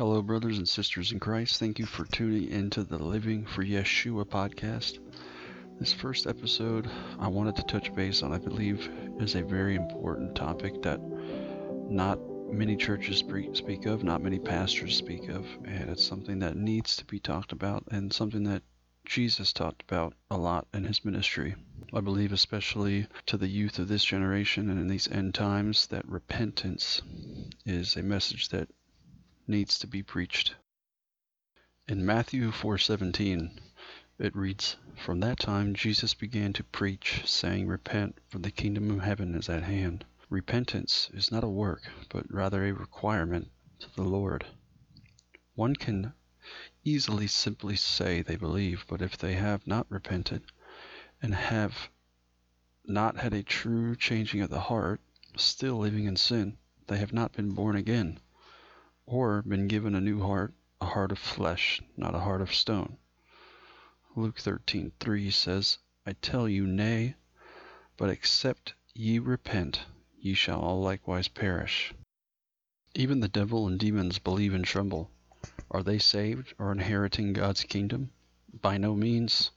Hello, brothers and sisters in Christ. Thank you for tuning into the Living for Yeshua podcast. This first episode, I wanted to touch base on, I believe, is a very important topic that not many churches speak of, not many pastors speak of, and it's something that needs to be talked about and something that Jesus talked about a lot in his ministry. I believe especially to the youth of this generation and in these end times that repentance is a message that needs to be preached. In Matthew 4:17, it reads, "From that time Jesus began to preach, saying, Repent, for the kingdom of heaven is at hand." Repentance is not a work, but rather a requirement to the Lord. One can easily simply say they believe, but if they have not repented and have not had a true changing of the heart, still living in sin, they have not been born again, or been given a new heart, a heart of flesh, not a heart of stone. Luke 13:3 says, "I tell you, nay, but except ye repent, ye shall all likewise perish." Even the devil and demons believe and tremble. Are they saved or inheriting God's kingdom? By no means.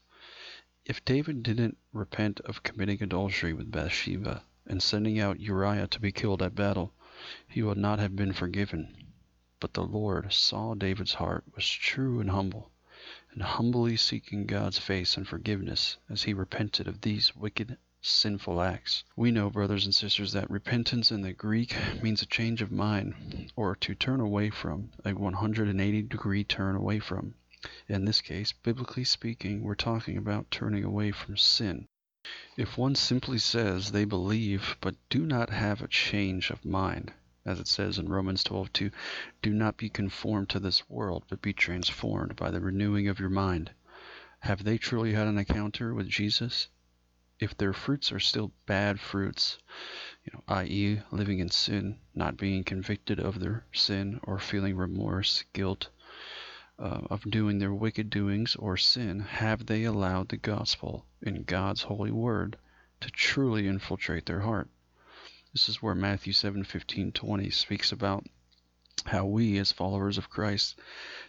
If David didn't repent of committing adultery with Bathsheba and sending out Uriah to be killed at battle, he would not have been forgiven. But the Lord saw David's heart was true and humble, and humbly seeking God's face and forgiveness as he repented of these wicked, sinful acts. We know, brothers and sisters, that repentance in the Greek means a change of mind, or to turn away from, a 180-degree turn away from. In this case, biblically speaking, we're talking about turning away from sin. If one simply says they believe but do not have a change of mind, as it says in Romans 12:2, "Do not be conformed to this world, but be transformed by the renewing of your mind." Have they truly had an encounter with Jesus? If their fruits are still bad fruits, i.e. living in sin, not being convicted of their sin, or feeling remorse, guilt of doing their wicked doings or sin, have they allowed the gospel in God's holy word to truly infiltrate their heart? This is where Matthew 7:15-20 speaks about how we as followers of Christ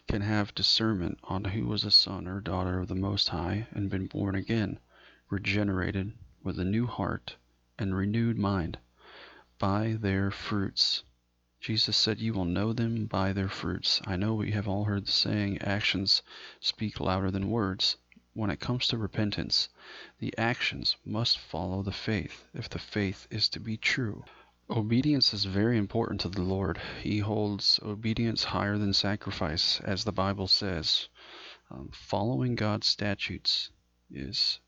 can have discernment on who was a son or daughter of the Most High and been born again, regenerated with a new heart and renewed mind, by their fruits. Jesus said, "You will know them by their fruits." I know we have all heard the saying, actions speak louder than words. When it comes to repentance, the actions must follow the faith if the faith is to be true. Obedience is very important to the Lord. He holds obedience higher than sacrifice, as the Bible says. Following God's statutes is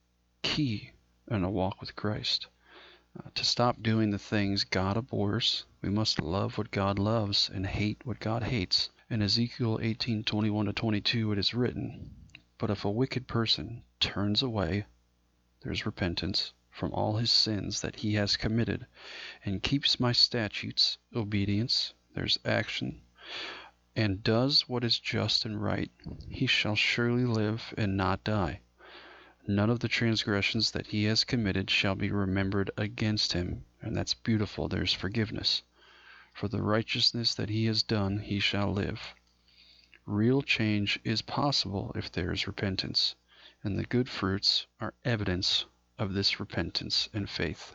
key in a walk with Christ. To stop doing the things God abhors, we must love what God loves and hate what God hates. In Ezekiel 18:21-22, it is written, "But if a wicked person turns away," there's repentance, "from all his sins that he has committed, and keeps my statutes," obedience, there's action, "and does what is just and right, he shall surely live and not die. None of the transgressions that he has committed shall be remembered against him." And that's beautiful, there's forgiveness. "For the righteousness that he has done, he shall live." Real change is possible if there is repentance, and the good fruits are evidence of this repentance and faith.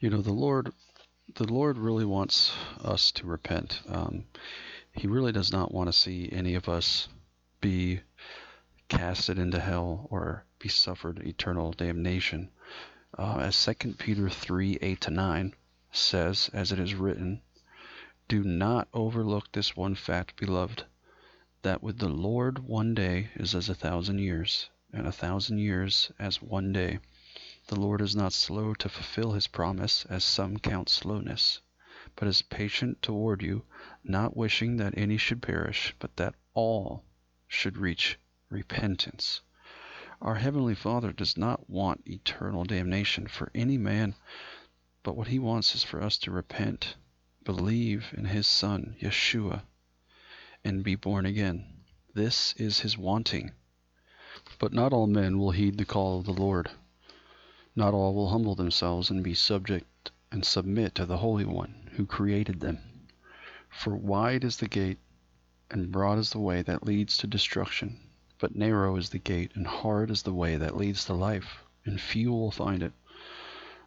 The Lord really wants us to repent. He really does not want to see any of us be casted into hell or be suffered eternal damnation. As 2 Peter 3:8-9 says, as it is written, "Do not overlook this one fact, beloved, that with the Lord one day is as 1,000 years, and 1,000 years as one day. The Lord is not slow to fulfill his promise, as some count slowness, but is patient toward you, not wishing that any should perish, but that all should reach repentance." Our Heavenly Father does not want eternal damnation for any man, but what he wants is for us to repent, believe in his son, Yeshua, and be born again. This is his wanting. But not all men will heed the call of the Lord. Not all will humble themselves and be subject and submit to the Holy One who created them. For wide is the gate, and broad is the way that leads to destruction, but narrow is the gate, and hard is the way that leads to life, and few will find it.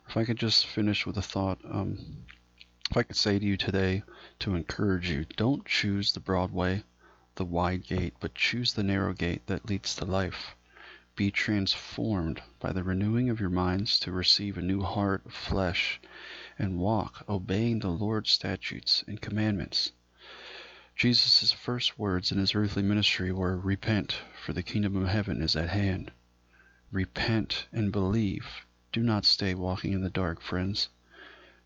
If I could just finish with a thought, if I could say to you today to encourage you, don't choose the broad way, the wide gate, but choose the narrow gate that leads to life. Be transformed by the renewing of your minds to receive a new heart of flesh, and walk obeying the Lord's statutes and commandments. Jesus' first words in his earthly ministry were, "Repent, for the kingdom of heaven is at hand." Repent and believe. Do not stay walking in the dark, friends,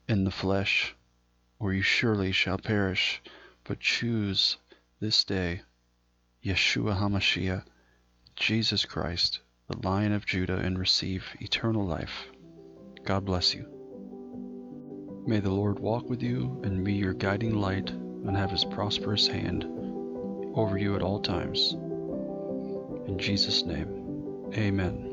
in the flesh, or you surely shall perish, but choose this day Yeshua HaMashiach, Jesus Christ, the Lion of Judah, and receive eternal life. God bless you. May the Lord walk with you and be your guiding light, and have his prosperous hand over you at all times. In Jesus' name, amen.